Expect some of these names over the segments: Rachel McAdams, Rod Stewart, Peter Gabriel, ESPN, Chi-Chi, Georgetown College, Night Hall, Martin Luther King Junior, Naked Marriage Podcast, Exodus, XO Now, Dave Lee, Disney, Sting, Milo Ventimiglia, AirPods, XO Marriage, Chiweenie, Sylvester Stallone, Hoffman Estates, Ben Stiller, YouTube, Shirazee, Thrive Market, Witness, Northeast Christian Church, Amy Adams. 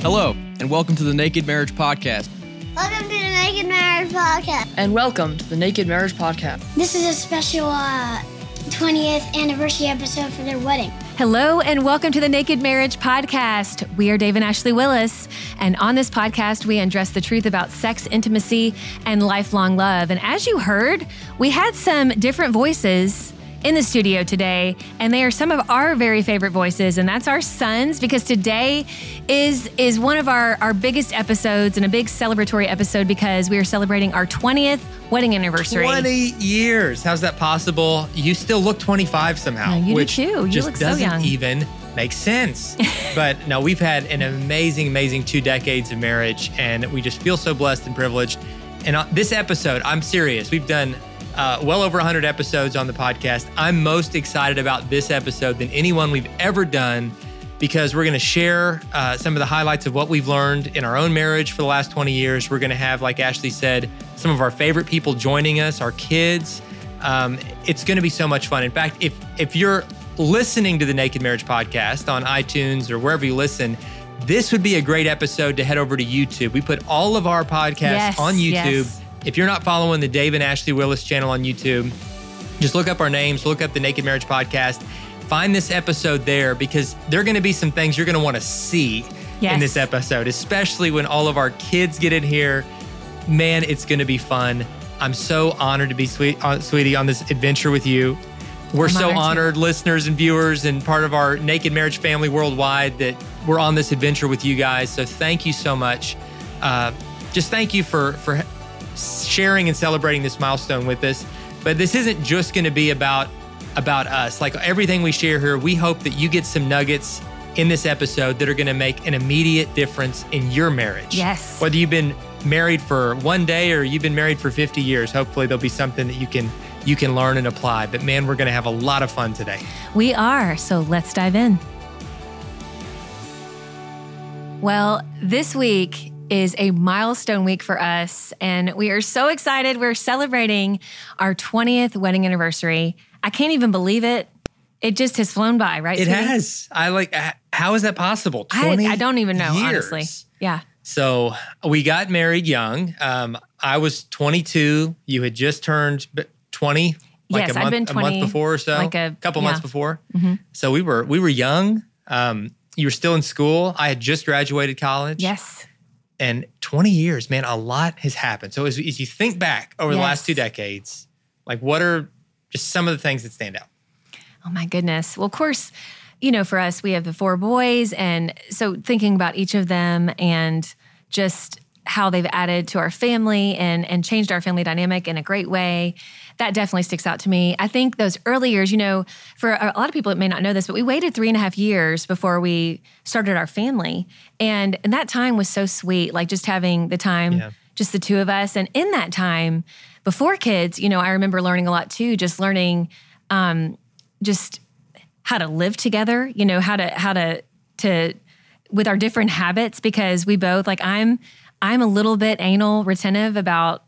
Hello, and welcome to the Naked Marriage Podcast. Welcome to the Naked Marriage Podcast. And welcome to the Naked Marriage Podcast. This is a special 20th anniversary episode for their wedding. Hello, and welcome to the Naked Marriage Podcast. We are Dave and Ashley Willis, and on this podcast, we address the truth about sex, intimacy, and lifelong love. And as you heard, we had some different voices in the studio today, and they are some of our very favorite voices, and that's our sons, because today is one of our biggest episodes and a big celebratory episode because we are celebrating our 20th wedding anniversary. 20 years. How's that possible? You still look 25 somehow. No, you do too. You just look so young. Doesn't even make sense. But no, we've had an amazing 2 decades of marriage, and we just feel so blessed and privileged. And this episode, I'm serious, we've done well over 100 episodes on the podcast. I'm most excited about this episode than anyone we've ever done because we're going to share some of the highlights of what we've learned in our own marriage for the last 20 years. We're going to have, like Ashley said, some of our favorite people joining us, our kids. It's going to be so much fun. In fact, if you're listening to the Naked Marriage Podcast on iTunes or wherever you listen, this would be a great episode to head over to YouTube. We put all of our podcasts on YouTube. Yes. If you're not following the Dave and Ashley Willis channel on YouTube, just look up our names, look up the Naked Marriage Podcast, find this episode there because there are going to be some things you're going to want to see in this episode, especially when all of our kids get in here. Man, it's going to be fun. I'm so honored to be, sweetie, on this adventure with you. We're so honored, listeners and viewers, and part of our Naked Marriage family worldwide that we're on this adventure with you guys. So thank you so much. Just thank you for sharing and celebrating this milestone with us. But this isn't just going to be about us. Like everything we share here, we hope that you get some nuggets in this episode that are going to make an immediate difference in your marriage. Yes. Whether you've been married for one day or you've been married for 50 years, hopefully there'll be something that you can learn and apply. But man, we're going to have a lot of fun today. We are. So let's dive in. Well, this week is a milestone week for us, and we are so excited. We're celebrating our 20th wedding anniversary. I can't even believe it. It just has flown by, right? It has. How is that possible? 20 I don't even know, years. Honestly. Yeah. So we got married young. I was 22. You had just turned 20, like yes, I'd been 20, a month before or so, like a couple months before. Mm-hmm. So we were young. You were still in school. I had just graduated college. Yes. And 20 years, man, a lot has happened. So as you think back over the last 2 decades, like what are just some of the things that stand out? Oh my goodness. Well, of course, you know, for us, we have the 4 boys. And so thinking about each of them and just how they've added to our family and changed our family dynamic in a great way, that definitely sticks out to me. I think those early years, you know, for a lot of people, it may not know this, but we waited 3.5 years before we started our family. And that time was so sweet, like just having the time, just the 2 of us. And in that time, before kids, you know, I remember learning a lot too, just learning just how to live together, you know, how to with our different habits, because we both, like I'm a little bit anal retentive about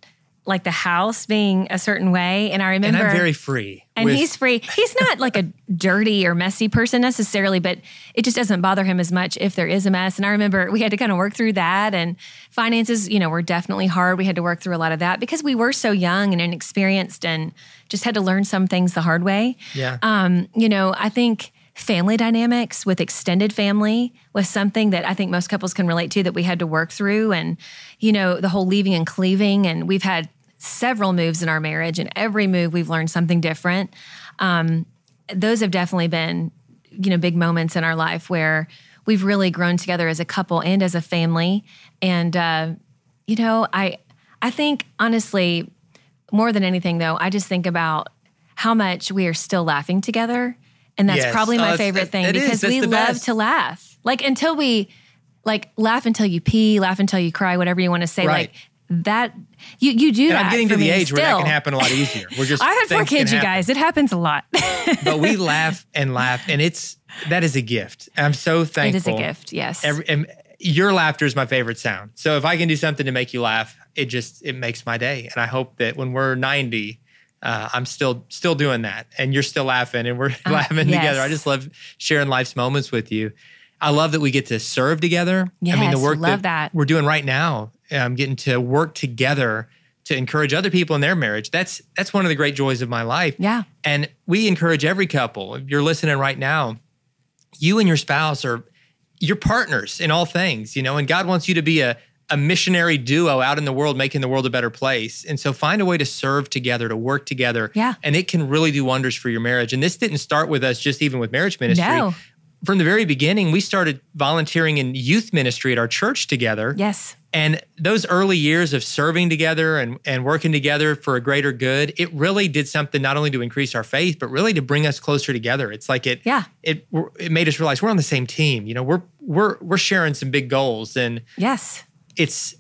like the house being a certain way. And I remember— And I'm very free. And he's free. He's not like a dirty or messy person necessarily, but it just doesn't bother him as much if there is a mess. And I remember we had to kind of work through that, and finances, you know, were definitely hard. We had to work through a lot of that because we were so young and inexperienced and just had to learn some things the hard way. Yeah. You know, I think family dynamics with extended family was something that I think most couples can relate to that we had to work through. And, you know, the whole leaving and cleaving, and we've had several moves in our marriage, and every move we've learned something different. Those have definitely been, you know, big moments in our life where we've really grown together as a couple and as a family. And, you know, I think honestly, more than anything though, I just think about how much we are still laughing together. And that's probably my favorite thing, because we love to laugh. Like until we, like laugh until you pee, laugh until you cry, whatever you want to say. Right. Like that, you do that. I'm getting to the age where that can happen a lot easier. We're just— I have 4 kids, you guys. It happens a lot. But we laugh and laugh, and that is a gift. I'm so thankful. It is a gift, yes. And your laughter is my favorite sound. So if I can do something to make you laugh, it makes my day. And I hope that when we're 90— I'm still doing that, and you're still laughing, and we're laughing together. I just love sharing life's moments with you. I love that we get to serve together. Yes, I mean, the work that we're doing right now, getting to work together to encourage other people in their marriage. That's one of the great joys of my life. Yeah. And we encourage every couple. If you're listening right now, you and your spouse are your partners in all things, you know, and God wants you to be a missionary duo out in the world, making the world a better place. And so find a way to serve together, to work together. Yeah. And it can really do wonders for your marriage. And this didn't start with us just even with marriage ministry. No. From the very beginning, we started volunteering in youth ministry at our church together. Yes. And those early years of serving together and working together for a greater good, it really did something not only to increase our faith, but really to bring us closer together. It's like it made us realize we're on the same team. You know, we're sharing some big goals, and yes. It's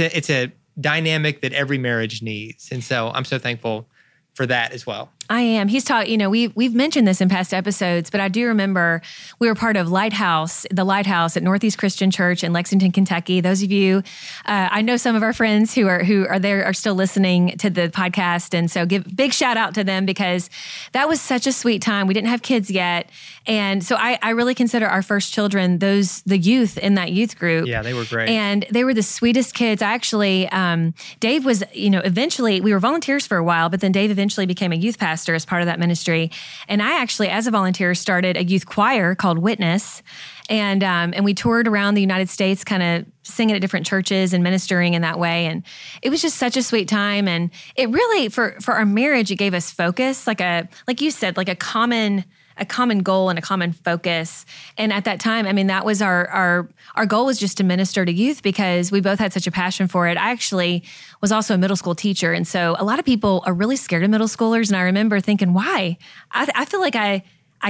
a dynamic that every marriage needs. And so I'm so thankful for that as well. I am. He's taught, you know, we've mentioned this in past episodes, but I do remember we were part of the Lighthouse at Northeast Christian Church in Lexington, Kentucky. Those of you, I know some of our friends who are there are still listening to the podcast. And so give big shout out to them, because that was such a sweet time. We didn't have kids yet. And so I really consider our first children, the youth in that youth group. Yeah, they were great. And they were the sweetest kids. I actually, Dave was, you know, eventually we were volunteers for a while, but then Dave eventually became a youth pastor as part of that ministry. And I actually, as a volunteer, started a youth choir called Witness. And we toured around the United States, kind of singing at different churches and ministering in that way. And it was just such a sweet time. And it really, for our marriage, it gave us focus, like you said, a common goal and a common focus. And at that time, I mean, that was our goal was just to minister to youth, because we both had such a passion for it. I actually was also a middle school teacher. And so a lot of people are really scared of middle schoolers. And I remember thinking, why? I feel like I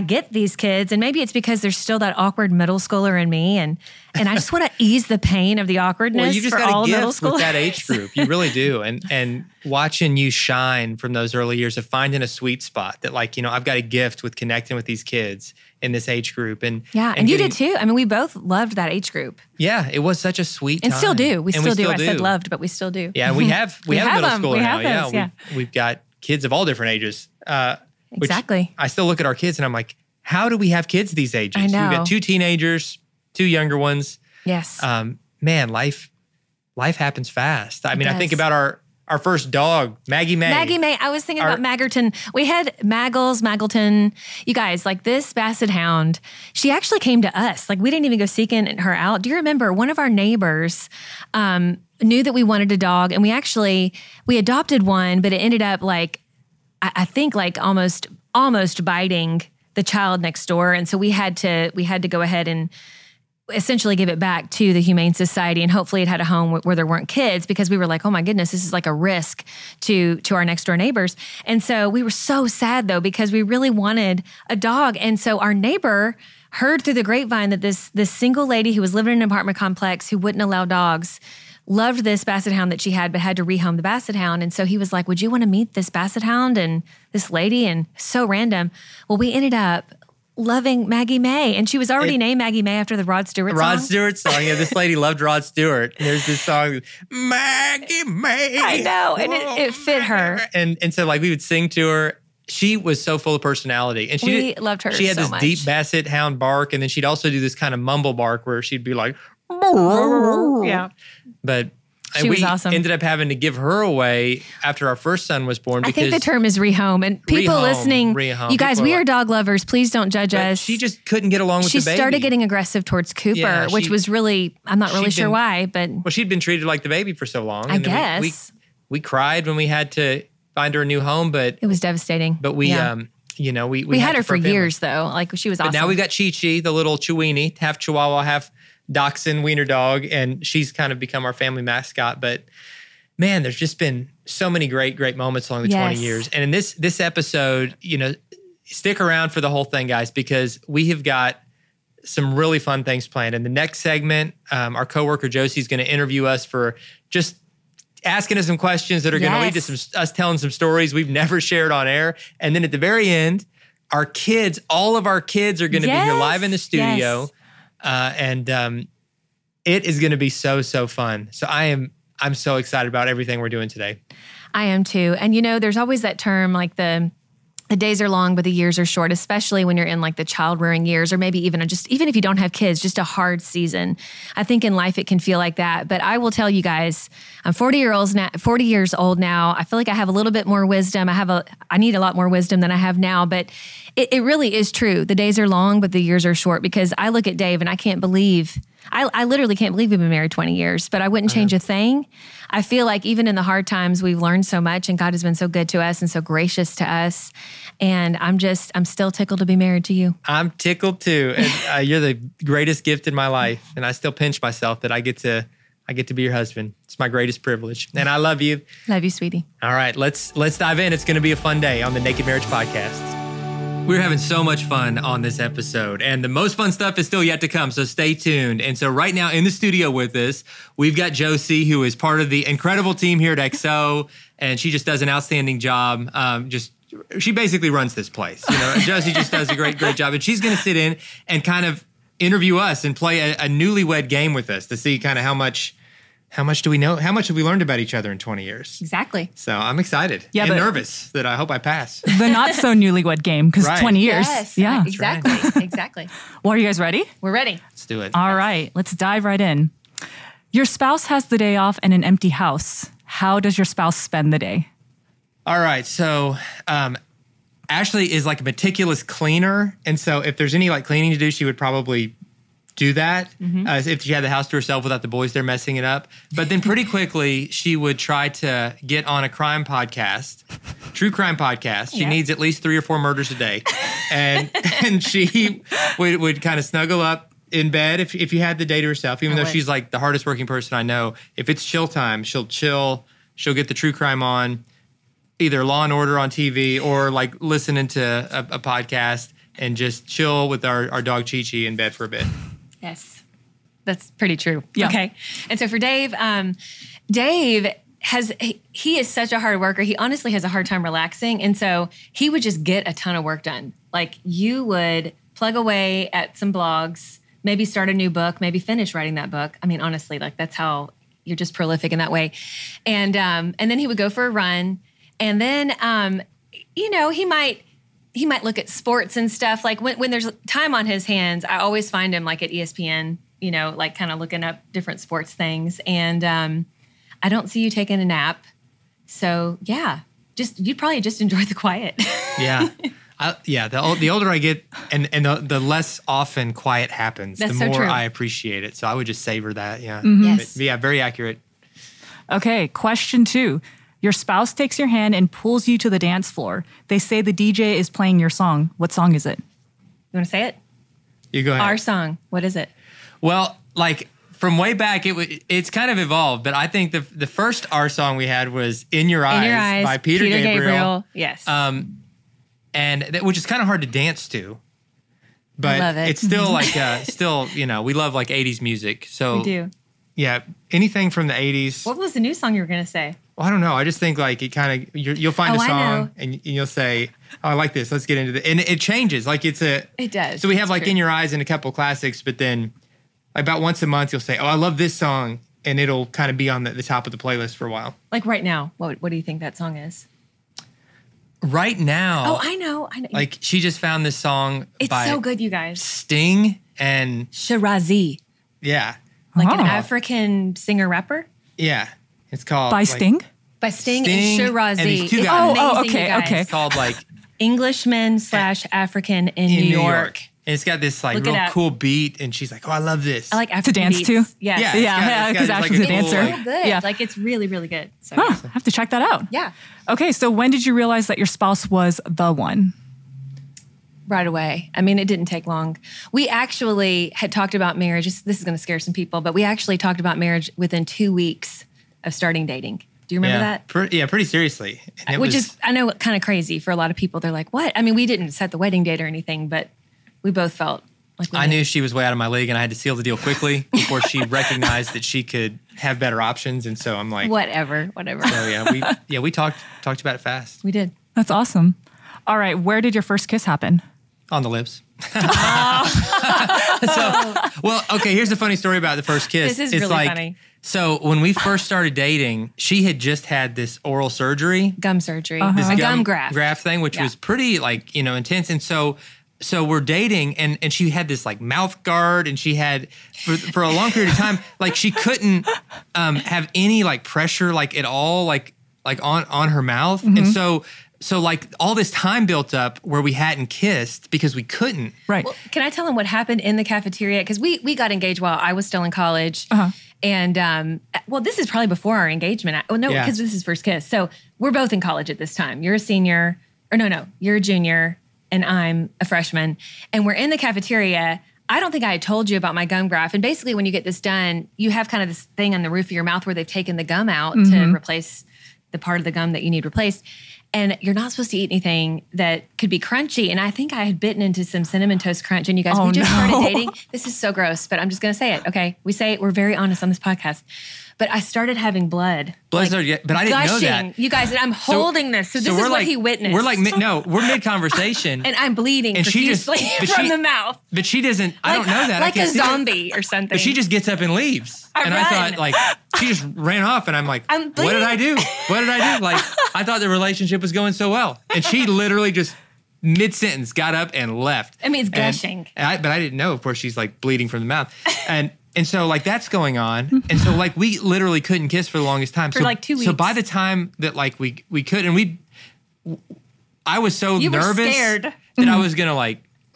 get these kids, and maybe it's because there's still that awkward middle schooler in me, and I just want to ease the pain of the awkwardness. Well, you just got a gift with that age group, you really do, and watching you shine from those early years of finding a sweet spot that, like, you know, I've got a gift with connecting with these kids in this age group, and you did too. I mean, we both loved that age group. Yeah, it was such a sweet time, and still do. We still do. I said loved, but we still do. Yeah, we have middle schooler now. Those, yeah, we've got kids of all different ages. Exactly. I still look at our kids and I'm like, how do we have kids these ages? I know. We've got 2 teenagers, 2 younger ones. Yes. Man, life happens fast. I mean, I think about our first dog, Maggie May. Maggie May. I was thinking about Magerton. We had Maggleton. You guys, like this basset hound, she actually came to us. Like we didn't even go seeking her out. Do you remember one of our neighbors knew that we wanted a dog, and we adopted one, but it ended up like, I think, like almost biting the child next door. And so we had to go ahead and essentially give it back to the Humane Society, and hopefully it had a home where there weren't kids, because we were like, oh my goodness, this is like a risk to our next door neighbors. And so we were so sad though, because we really wanted a dog. And so our neighbor heard through the grapevine that this single lady who was living in an apartment complex who wouldn't allow dogs loved this basset hound that she had, but had to rehome the basset hound. And so he was like, would you want to meet this basset hound and this lady? And so random. Well, we ended up loving Maggie May. And she was already named Maggie May after the Rod Stewart song. Rod Stewart song. Yeah, this lady loved Rod Stewart. And there's this song, Maggie May. I know. And it fit her. And so like we would sing to her. She was so full of personality. And we loved her so much. She had this deep Basset Hound bark. And then she'd also do this kind of mumble bark where she'd be like, yeah. But she was awesome. Ended up having to give her away after our first son was born. Because I think the term is rehome. And people listening, you guys, we are dog lovers. Please don't judge us. She just couldn't get along with the baby. She started getting aggressive towards Cooper, which was really, I'm not really sure why. But well, she'd been treated like the baby for so long. I guess. We cried when we had to find her a new home, but it was devastating. But we, we had her for years though. Like she was awesome. But now we've got Chi-Chi, the little Chiweenie, half Chihuahua, half Dachshund wiener dog, and she's kind of become our family mascot. But man, there's just been so many great moments along the 20 years. And in this episode, stick around for the whole thing, guys, because we have got some really fun things planned. In the next segment, our coworker Josie's going to interview us for just asking us some questions that are going to lead to us telling some stories we've never shared on air. And then at the very end, our kids, all of our kids are going to be here live in the studio. Yes. It is going to be so fun. So I'm so excited about everything we're doing today. I am too. And there's always that term, like the days are long, but the years are short, especially when you're in like the child rearing years, or maybe even if you don't have kids, just a hard season. I think in life, it can feel like that. But I will tell you guys, I'm 40 years old now. I feel like I have a little bit more wisdom. I need a lot more wisdom than I have now, but it really is true. The days are long, but the years are short, because I look at Dave and I can't believe, I literally can't believe we've been married 20 years, but I wouldn't change a thing. I feel like even in the hard times, we've learned so much, and God has been so good to us and so gracious to us. And I'm still tickled to be married to you. I'm tickled too. And you're the greatest gift in my life. And I still pinch myself that I get to be your husband. It's my greatest privilege. And I love you. Love you, sweetie. All right, let's dive in. It's going to be a fun day on the Naked Marriage Podcast. We're having so much fun on this episode, and the most fun stuff is still yet to come, so stay tuned. And so right now in the studio with us, we've got Josie, who is part of the incredible team here at XO, and she just does an outstanding job. She basically runs this place. Josie just does a great job, and she's going to sit in and kind of interview us and play a newlywed game with us to see kind of how much do we know? How much have we learned about each other in 20 years? Exactly. So I'm excited and nervous that I hope I pass. The not so newlywed game, because 20 years. Yes, yeah, exactly. Right. Exactly. Well, are you guys ready? We're ready. Let's do it. All right. Let's dive right in. Your spouse has the day off in an empty house. How does your spouse spend the day? All right. So Ashley is like a meticulous cleaner. And so if there's any like cleaning to do, she would probably do that if she had the house to herself without the boys there messing it up. But then pretty quickly, she would try to get on a crime podcast, true crime podcast. She needs at least 3 or 4 murders a day. And she would kind of snuggle up in bed if you had the day to herself, even though she's like the hardest working person I know. If it's chill time, she'll chill. She'll get the true crime on, either Law & Order on TV or like listening to a podcast and just chill with our dog Chi-Chi in bed for a bit. Yes, that's pretty true. Yeah. Okay. And so for Dave, he is such a hard worker. He honestly has a hard time relaxing. And so he would just get a ton of work done. Like you would plug away at some blogs, maybe start a new book, maybe finish writing that book. I mean, honestly, like that's how you're just prolific in that way. And then he would go for a run. And then, he might look at sports and stuff. Like when there's time on his hands, I always find him like at ESPN, like kind of looking up different sports things. And I don't see you taking a nap. So yeah, you'd probably just enjoy the quiet. Yeah. The older I get and the less often quiet happens, the more I appreciate it. So I would just savor that. Yeah. Mm-hmm. Yes. But yeah, very accurate. Okay. Question 2. Your spouse takes your hand and pulls you to the dance floor. They say the DJ is playing your song. What song is it? You want to say it? You go ahead. Our song. What is it? Well, like from way back, it's kind of evolved, but I think the first our song we had was In Your Eyes by Peter Gabriel. Yes. Which is kind of hard to dance to, but it's still like, we love like 80s music. So we do. Yeah, anything from the 80s. What was the new song you were going to say? Well, I don't know. I just think like it kind of, you'll find a song and you'll say, oh, I like this. Let's get into the, and it changes. Like it's a, it does. So we have like In Your Eyes and a couple classics, but then about once a month you'll say, oh, I love this song. And it'll kind of be on the top of the playlist for a while. Like right now, what do you think that song is? Right now. Oh, I know. Like she just found this song. It's by so good, you guys. Sting and Shirazee. Yeah. Like an African singer-rapper? Yeah. It's called... By Sting? By Sting and Shirazee. And these two guys. Okay. It's called like... Englishman / African in New York. And it's got this like real cool beat and she's like, oh, I love this. I like African beats. To dance to? Yeah. Because Ashley's a dancer. It's so good. Yeah. Like it's really, really good. So, I have to check that out. Yeah. Okay, so when did you realize that your spouse was the one? Right away. I mean, it didn't take long. We actually had talked about marriage. This is going to scare some people, but we actually talked about marriage within 2 weeks of starting dating. Do you remember that? Pretty seriously. And Which is, I know, kind of crazy for a lot of people. They're like, what? I mean, we didn't set the wedding date or anything, but we both felt like we knew she was way out of my league and I had to seal the deal quickly before she recognized that she could have better options. And so I'm like... Whatever. So we talked about it fast. We did. That's awesome. All right, where did your first kiss happen? On the lips. Here's the funny story about the first kiss. This is it's really like, funny. So when we first started dating, she had just had this oral surgery. Gum surgery. Uh-huh. This gum graft thing, which was pretty like, intense. And so we're dating and she had this like mouth guard and she had for a long period of time, like she couldn't have any like pressure like at all, like on her mouth. Mm-hmm. And so like all this time built up where we hadn't kissed because we couldn't. Right. Well, can I tell them what happened in the cafeteria? Because we got engaged while I was still in college. Uh-huh. And, this is probably before our engagement. Because this is first kiss. So we're both in college at this time. You're a senior, or no, you're a junior and I'm a freshman. And we're in the cafeteria. I don't think I had told you about my gum graft. And basically when you get this done, you have kind of this thing on the roof of your mouth where they've taken the gum out to replace the part of the gum that you need replaced. And you're not supposed to eat anything that could be crunchy. And I think I had bitten into some Cinnamon Toast Crunch. And you guys, started dating. This is so gross, but I'm just going to say it, okay? We say it. We're very honest on this podcast. But I started having blood. But I didn't know that. You guys, and I'm holding this. So this is what he witnessed. We're like, we're mid-conversation. And I'm bleeding profusely from the mouth. But she doesn't, I don't know that. Like a zombie or something. But she just gets up and leaves. I thought she just ran off and I'm like, what did I do? Like, I thought the relationship was going so well. And she literally just mid-sentence got up and left. I mean, it's gushing. But I didn't know, of course, she's like bleeding from the mouth. And so, like, that's going on. And so, like, we literally couldn't kiss for the longest time. For, 2 weeks. So, by the time that, like, we could, and I was so nervous that I was going to,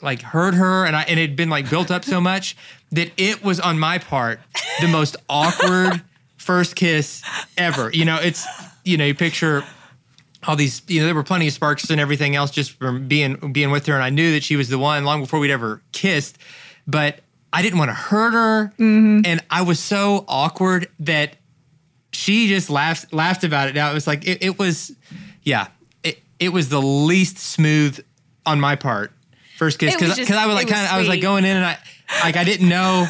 like hurt her. And it had been, like, built up so much that it was, on my part, the most awkward first kiss ever. You picture all these, there were plenty of sparks and everything else just from being with her. And I knew that she was the one long before we'd ever kissed. But I didn't want to hurt her, and I was so awkward that she just laughed about it. Now it was like it was the least smooth on my part first kiss because I was like I was like going in and I didn't know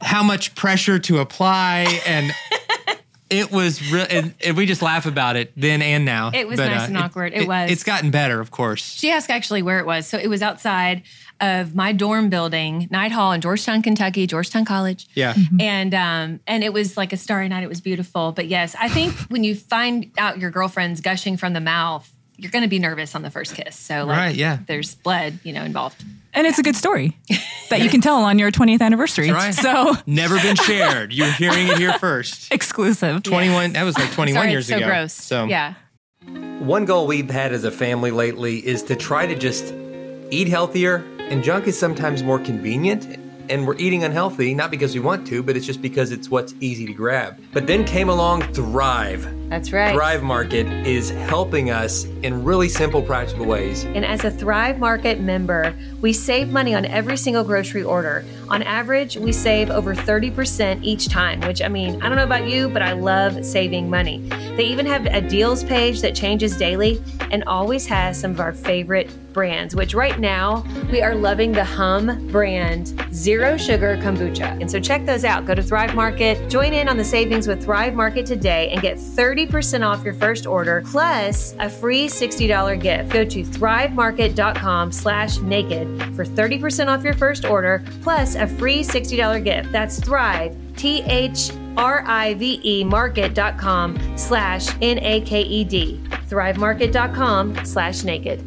how much pressure to apply and. It was real, and we just laugh about it then and now. It was nice and awkward. It was. It's gotten better, of course. She asked actually where it was. So it was outside of my dorm building, Night Hall in Georgetown, Kentucky, Georgetown College. Yeah. Mm-hmm. And it was like a starry night. It was beautiful. But yes, I think when you find out your girlfriend's gushing from the mouth, you're going to be nervous on the first kiss. So there's blood, involved. And it's a good story that you can tell on your 20th anniversary. That's right. So never been shared. You're hearing it here first. Exclusive. 21. Yes. That was like 21 years ago. Gross. So yeah. One goal we've had as a family lately is to try to just eat healthier. And junk is sometimes more convenient. And we're eating unhealthy, not because we want to, but it's just because it's what's easy to grab. But then came along Thrive. That's right. Thrive Market is helping us in really simple, practical ways. And as a Thrive Market member, we save money on every single grocery order. On average, we save over 30% each time, which, I mean, I don't know about you, but I love saving money. They even have a deals page that changes daily and always has some of our favorite brands, which right now we are loving the Hum brand Zero Sugar Kombucha. And so check those out. Go to Thrive Market, join in on the savings with Thrive Market today and get 30% off your first order plus a free $60 gift. Go to thrivemarket.com/naked for 30% off your first order plus a free $60 gift. That's Thrive, THRIVE market.com/NAKED. thrivemarket.com/naked.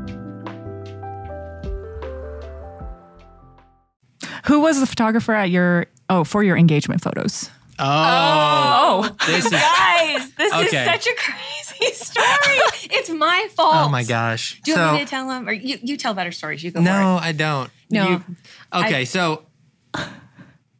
Who was the photographer at your engagement photos? Oh. This is such a crazy story. It's my fault. Oh my gosh. Do you want me to tell them? Or you tell better stories. You go for it. No, I don't. No. So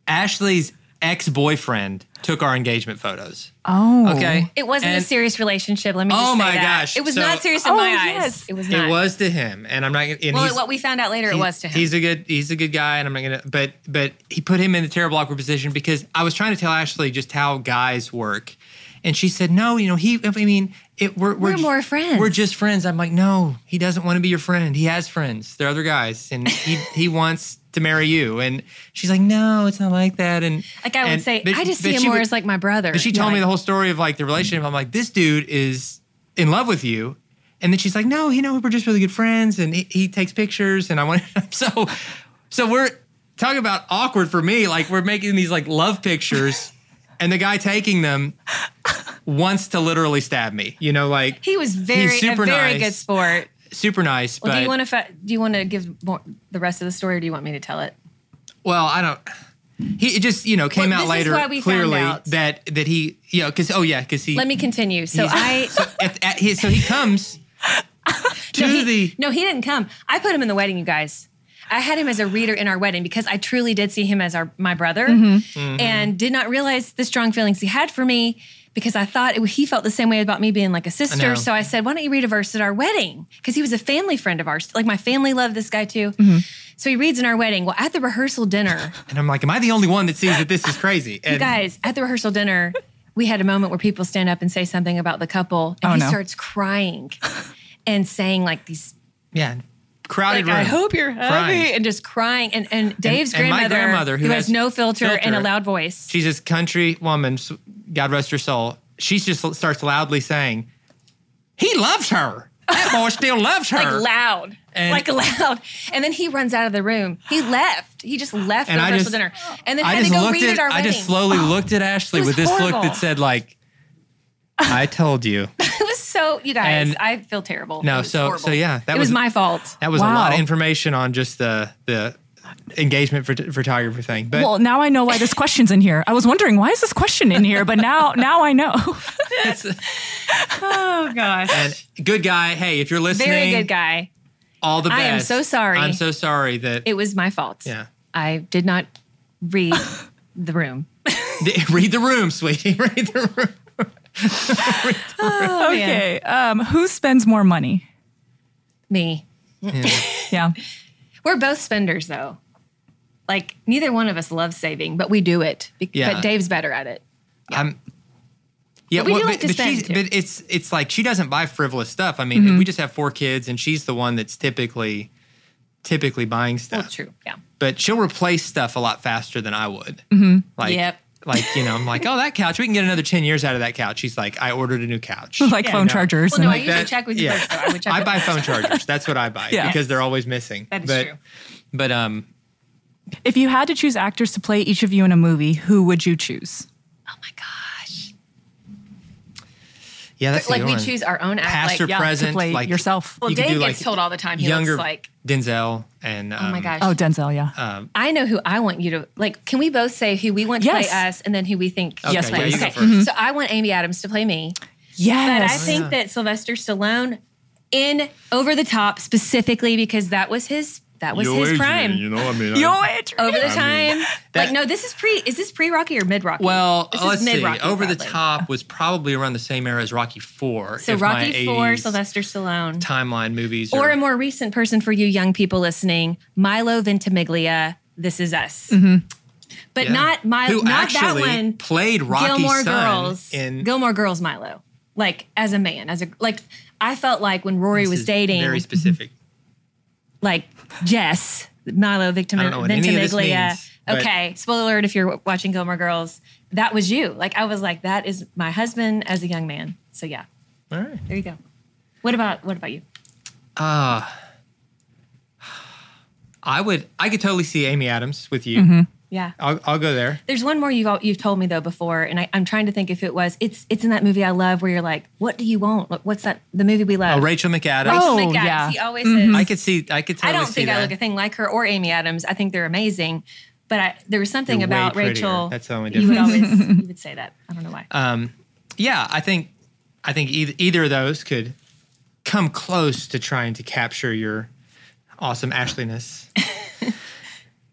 Ashley's ex-boyfriend took our engagement photos. Oh. Okay. It wasn't a serious relationship. Let me just say that. Oh my gosh. It was not serious in my eyes. It was not. It was to him. And I'm not going to. Well, what we found out later, it was to him. He's a good guy, and I'm not going to. But he put him in a terrible, awkward position because I was trying to tell Ashley just how guys work. And she said, no, we're more friends. We're just friends. I'm like, no, he doesn't want to be your friend. He has friends. They're other guys. And he wants to marry you. And she's like, no, it's not like that. And I just see him more as like my brother. But she told me the whole story of like the relationship. I'm like, this dude is in love with you. And then she's like, no, we're just really good friends. And he takes pictures. And I want so we're talking about awkward for me. Like we're making these like love pictures. And the guy taking them wants to literally stab me. He was a very nice, good sport. Super nice. Well, but do you want to give the rest of the story, or do you want me to tell it? Well, I don't. He just came out later. This is why we clearly found out that he because he. Let me continue. So he comes to he didn't come. I put him in the wedding, you guys. I had him as a reader in our wedding because I truly did see him as my brother, mm-hmm. and did not realize the strong feelings he had for me because I thought he felt the same way about me being like a sister. So I said, why don't you read a verse at our wedding? Because he was a family friend of ours. Like my family loved this guy too. Mm-hmm. So he reads in our wedding. Well, at the rehearsal dinner. And I'm like, am I the only one that sees that this is crazy? And you guys, at the rehearsal dinner, we had a moment where people stand up and say something about the couple. And he starts crying and saying like these... Yeah. Crowded room. I hope you're happy. And just crying. And Dave's grandmother who has no filter and a loud voice. She's this country woman, God rest her soul. She just starts loudly saying, he loves her. That boy still loves her. Like loud. And then he runs out of the room. He left. He just left the rehearsal dinner. And then had to go read at our wedding. I just slowly looked at Ashley with this look that said like, I told you. So, you guys, I feel terrible. No, so yeah. That was my fault. That was a lot of information on just the engagement photographer thing. But, well, now I know why this question's in here. I was wondering, why is this question in here? But now I know. Oh, gosh. And good guy. Hey, if you're listening. Very good guy. All the best. I am so sorry. I'm so sorry that. It was my fault. Yeah. I did not read the room. Read the room, sweetie. Read the room. Oh, okay. Who spends more money? Me. Yeah. We're both spenders, though. Like, neither one of us loves saving, but we do it. But Dave's better at it. Yeah. Yeah, but, it's like she doesn't buy frivolous stuff. I mean, we just have 4 kids, and she's the one that's typically buying stuff. That's true, yeah. But she'll replace stuff a lot faster than I would. Mm-hmm. I'm like, oh, that couch, we can get another 10 years out of that couch. She's like, I ordered a new couch. Chargers. Well, no, I usually check with you guys, so I would check. I buy phone chargers. That's what I buy because they're always missing. That is true. But if you had to choose actors to play each of you in a movie, who would you choose? Oh my gosh. Yeah, that's like we choose our own actor. Past or present, like yourself. Well, Dave gets told all the time he looks like Denzel and oh my gosh. Oh, Denzel, yeah. I know who I want you to like. Can we both say who we want to play us and then who we think plays? Okay. So I want Amy Adams to play me. Yes. But I think that Sylvester Stallone in Over the Top specifically because that was his prime. You know, I mean, Over the Time. Is this pre-Rocky or mid-Rocky? Well, let's see. Over the Top was probably around the same era as Rocky IV. So Rocky IV, Sylvester Stallone. Timeline movies. Or a more recent person for you young people listening, Milo Ventimiglia, This Is Us. Mm-hmm. But not Milo. Who not that one. Played Rocky's Gilmore son Girls. In Gilmore Girls Milo. Like, as a man. I felt like when Rory was dating. Very specific. Like, Jess, Milo Ventimiglia. Okay, spoiler alert if you're watching Gilmore Girls. That was you. Like, I was like, that is my husband as a young man. So, yeah. All right. There you go. What about you? I could totally see Amy Adams with you. Mm-hmm. Yeah. I'll go there. There's one more you've told me, though, before, and I'm trying to think if it was. It's in that movie I love where you're like, what do you want? What's that? The movie we love. Oh, Rachel McAdams. He always is. Mm-hmm. I could totally see I don't think I look a thing like her or Amy Adams. I think they're amazing. But there was something about Rachel. That's the only difference. You would say that. I don't know why. Yeah, I think either of those could come close to trying to capture your awesome Ashliness.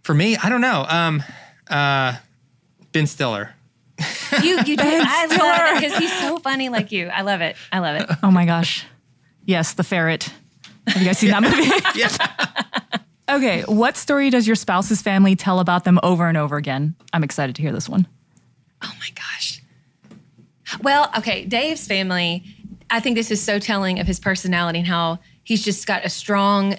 For me, I don't know. Ben Stiller. You do. I love it because he's so funny like you. I love it. Oh my gosh. Yes, The Ferret. Have you guys seen that movie? Yes. Okay, what story does your spouse's family tell about them over and over again? I'm excited to hear this one. Oh my gosh. Well, okay, Dave's family, I think this is so telling of his personality and how he's just got a strong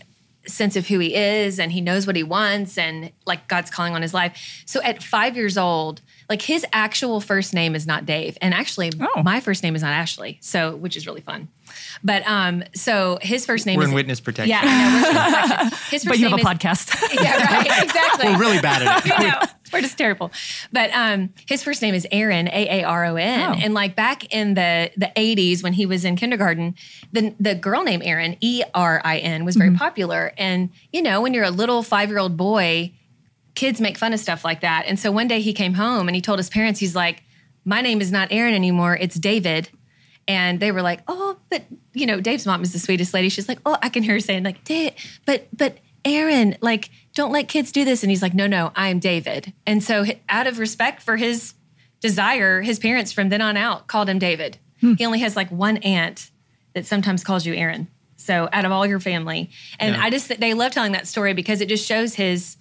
sense of who he is and he knows what he wants and like God's calling on his life. So at 5 years old, like his actual first name is not Dave. And actually my first name is not Ashley. So, which is really fun. But, so his first name is Witness Protection. Yeah. His first but you name have a is, podcast. Yeah, right. Exactly. We're really bad at it. You know, we're just terrible. But, his first name is Aaron, Aaron. Oh. And like back in the 80s when he was in kindergarten, the girl named Aaron, Erin, was very popular. And you know, when you're a little 5-year-old boy, kids make fun of stuff like that. And so one day he came home and he told his parents, he's like, my name is not Aaron anymore. It's David. And they were like, oh, but, you know, Dave's mom is the sweetest lady. She's like, oh, I can hear her saying like, but Aaron, like, don't let kids do this. And he's like, no, I am David. And so out of respect for his desire, his parents from then on out called him David. Hmm. He only has like one aunt that sometimes calls you Aaron. So out of all your family. And they love telling that story because it just shows his,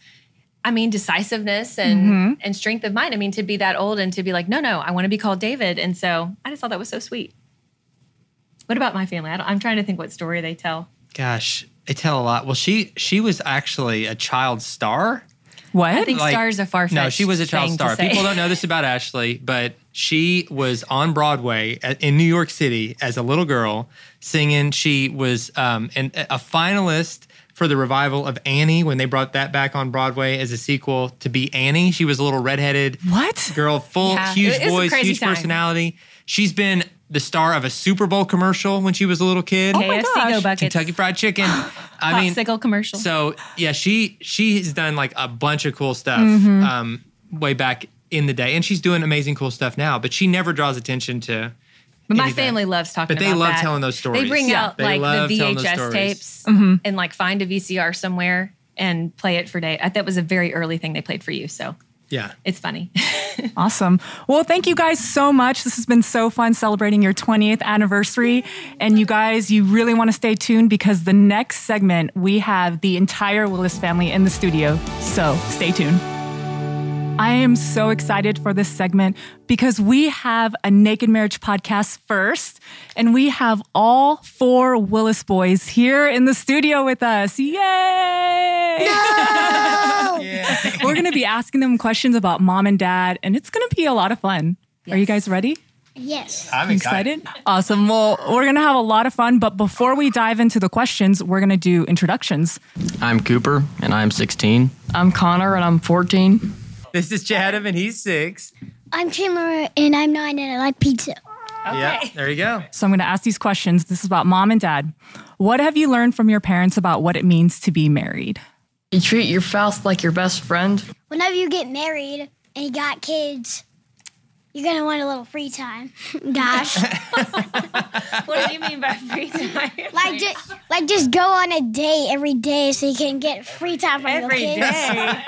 I mean, decisiveness and strength of mind. I mean, to be that old and to be like, no, I want to be called David. And so I just thought that was so sweet. What about my family? I'm trying to think what story they tell. Gosh, they tell a lot. Well, she was actually a child star. What? I think like, stars are far-fetched. No, she was a child star. People don't know this about Ashley, but she was on Broadway in New York City as a little girl singing. She was a finalist for the revival of Annie when they brought that back on Broadway as a sequel to be Annie. She was a little redheaded girl, huge voice, huge personality. She's been the star of a Super Bowl commercial when she was a little kid. Oh my gosh. Kentucky Fried Chicken. I mean, popsicle commercial. So yeah, she has done like a bunch of cool stuff way back in the day, and she's doing amazing cool stuff now. But she never draws attention to. But my family loves talking about that. But they love telling those stories. They bring out like the VHS tapes and like find a VCR somewhere and play it for day. That was a very early thing they played for you. So Yeah. It's funny. Awesome. Well, thank you guys so much. This has been so fun celebrating your 20th anniversary. And you guys, you really want to stay tuned because the next segment, we have the entire Willis family in the studio. So stay tuned. I am so excited for this segment because we have a Naked Marriage podcast first, and we have all four Willis boys here in the studio with us. Yay! No! Yeah. We're going to be asking them questions about mom and dad, and it's going to be a lot of fun. Yes. Are you guys ready? Yes. I'm excited. Awesome. Well, we're going to have a lot of fun, but before we dive into the questions, we're going to do introductions. I'm Cooper, and I'm 16. I'm Connor, and I'm 14. This is Chadham, and he's 6. I'm Chandler, and I'm 9, and I like pizza. Okay. Yeah, there you go. So I'm going to ask these questions. This is about mom and dad. What have you learned from your parents about what it means to be married? You treat your spouse like your best friend. Whenever you get married and you got kids, you're going to want a little free time. Gosh. What do you mean by free time? Like just go on a date every day so you can get free time from every your kids.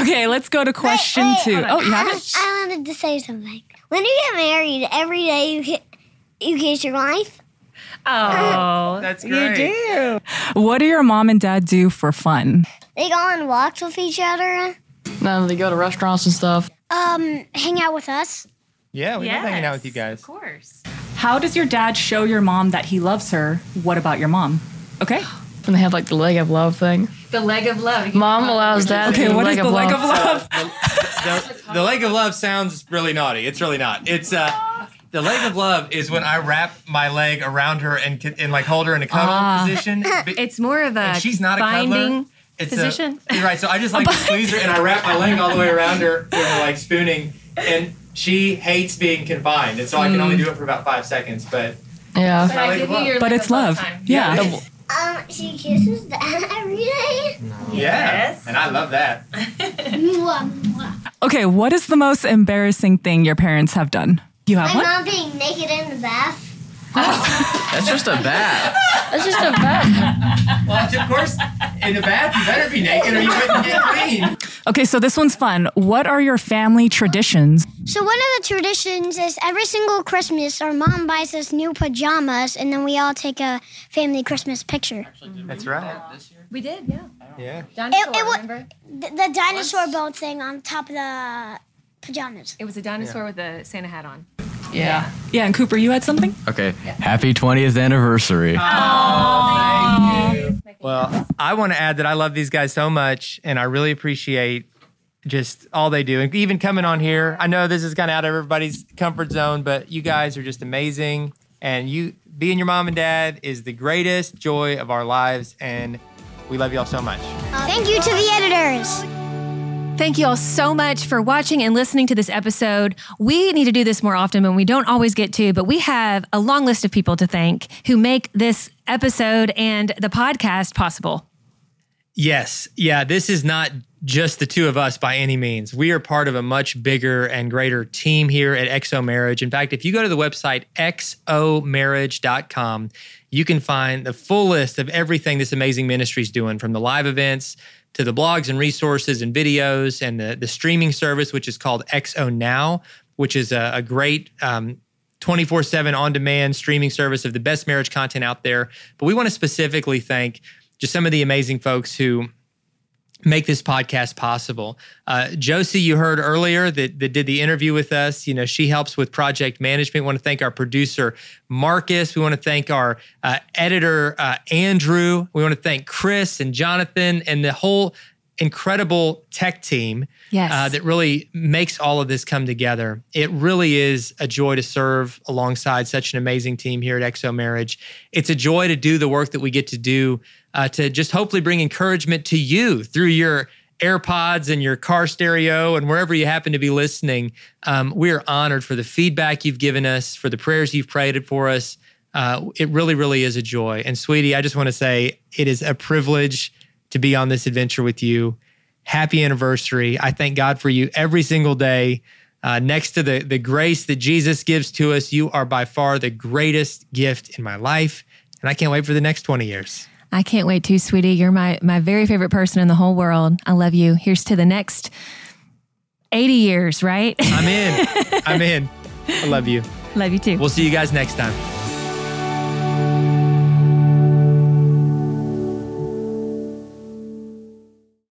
Okay, let's go to question two. Oh, you haven't? I wanted to say something. When you get married, every day you kiss your wife. Oh, that's great. You do. What do your mom and dad do for fun? They go on walks with each other. No, they go to restaurants and stuff. Hang out with us. Yeah, we love hanging out with you guys. Of course. How does your dad show your mom that he loves her? What about your mom? Okay. And they have like the leg of love thing. The leg of love. Mom allows dad. Okay, what is the leg of love? The leg of love sounds really naughty. It's really not. It's the leg of love is when I wrap my leg around her and like hold her in a cuddle position. It's more of a she's not binding. A cuddler. It's position. You're right. So I just like to squeeze her and I wrap my leg all the way around her when we're like spooning. And she hates being confined. And so I can only do it for about 5 seconds. But yeah, it's but it's love. Yeah. She kisses dad every day. Yeah. Yes. And I love that. Okay. What is the most embarrassing thing your parents have done? You have one? My mom being naked in the bath. Oh. That's just a bath. That's just a bath. Well, of course, in a bath, you better be naked or you wouldn't get clean. Okay, so this one's fun. What are your family traditions? So one of the traditions is every single Christmas, our mom buys us new pajamas, and then we all take a family Christmas picture. That's right. We did, yeah. Dinosaur, remember? The dinosaur boat thing on top of the pajamas. It was a dinosaur with a Santa hat on. Yeah, and Cooper, you had something? Okay. Yeah. Happy 20th anniversary. Oh, thank you. Well, I want to add that I love these guys so much, and I really appreciate just all they do. And even coming on here, I know this is kind of out of everybody's comfort zone, but you guys are just amazing. And you being your mom and dad is the greatest joy of our lives, and we love y'all so much. Thank you to the editors. Thank you all so much for watching and listening to this episode. We need to do this more often, and we don't always get to, but we have a long list of people to thank who make this episode and the podcast possible. Yes. Yeah, this is not just the two of us by any means. We are part of a much bigger and greater team here at XO Marriage. In fact, if you go to the website xomarriage.com, you can find the full list of everything this amazing ministry is doing, from the live events to the blogs and resources and videos and the streaming service, which is called XO Now, which is a great 24/7 on-demand streaming service of the best marriage content out there. But we want to specifically thank just some of the amazing folks who make this podcast possible. Josie, you heard earlier that did the interview with us. You know, she helps with project management. We want to thank our producer, Marcus. We want to thank our editor, Andrew. We want to thank Chris and Jonathan and the whole incredible tech team that really makes all of this come together. It really is a joy to serve alongside such an amazing team here at XO Marriage. It's a joy to do the work that we get to do to just hopefully bring encouragement to you through your AirPods and your car stereo and wherever you happen to be listening. We are honored for the feedback you've given us, for the prayers you've prayed for us. It really, really is a joy. And sweetie, I just want to say it is a privilege to be on this adventure with you. Happy anniversary. I thank God for you every single day. Next to the grace that Jesus gives to us, you are by far the greatest gift in my life. And I can't wait for the next 20 years. I can't wait too, sweetie. You're my very favorite person in the whole world. I love you. Here's to the next 80 years, right? I'm in. I love you. Love you too. We'll see you guys next time.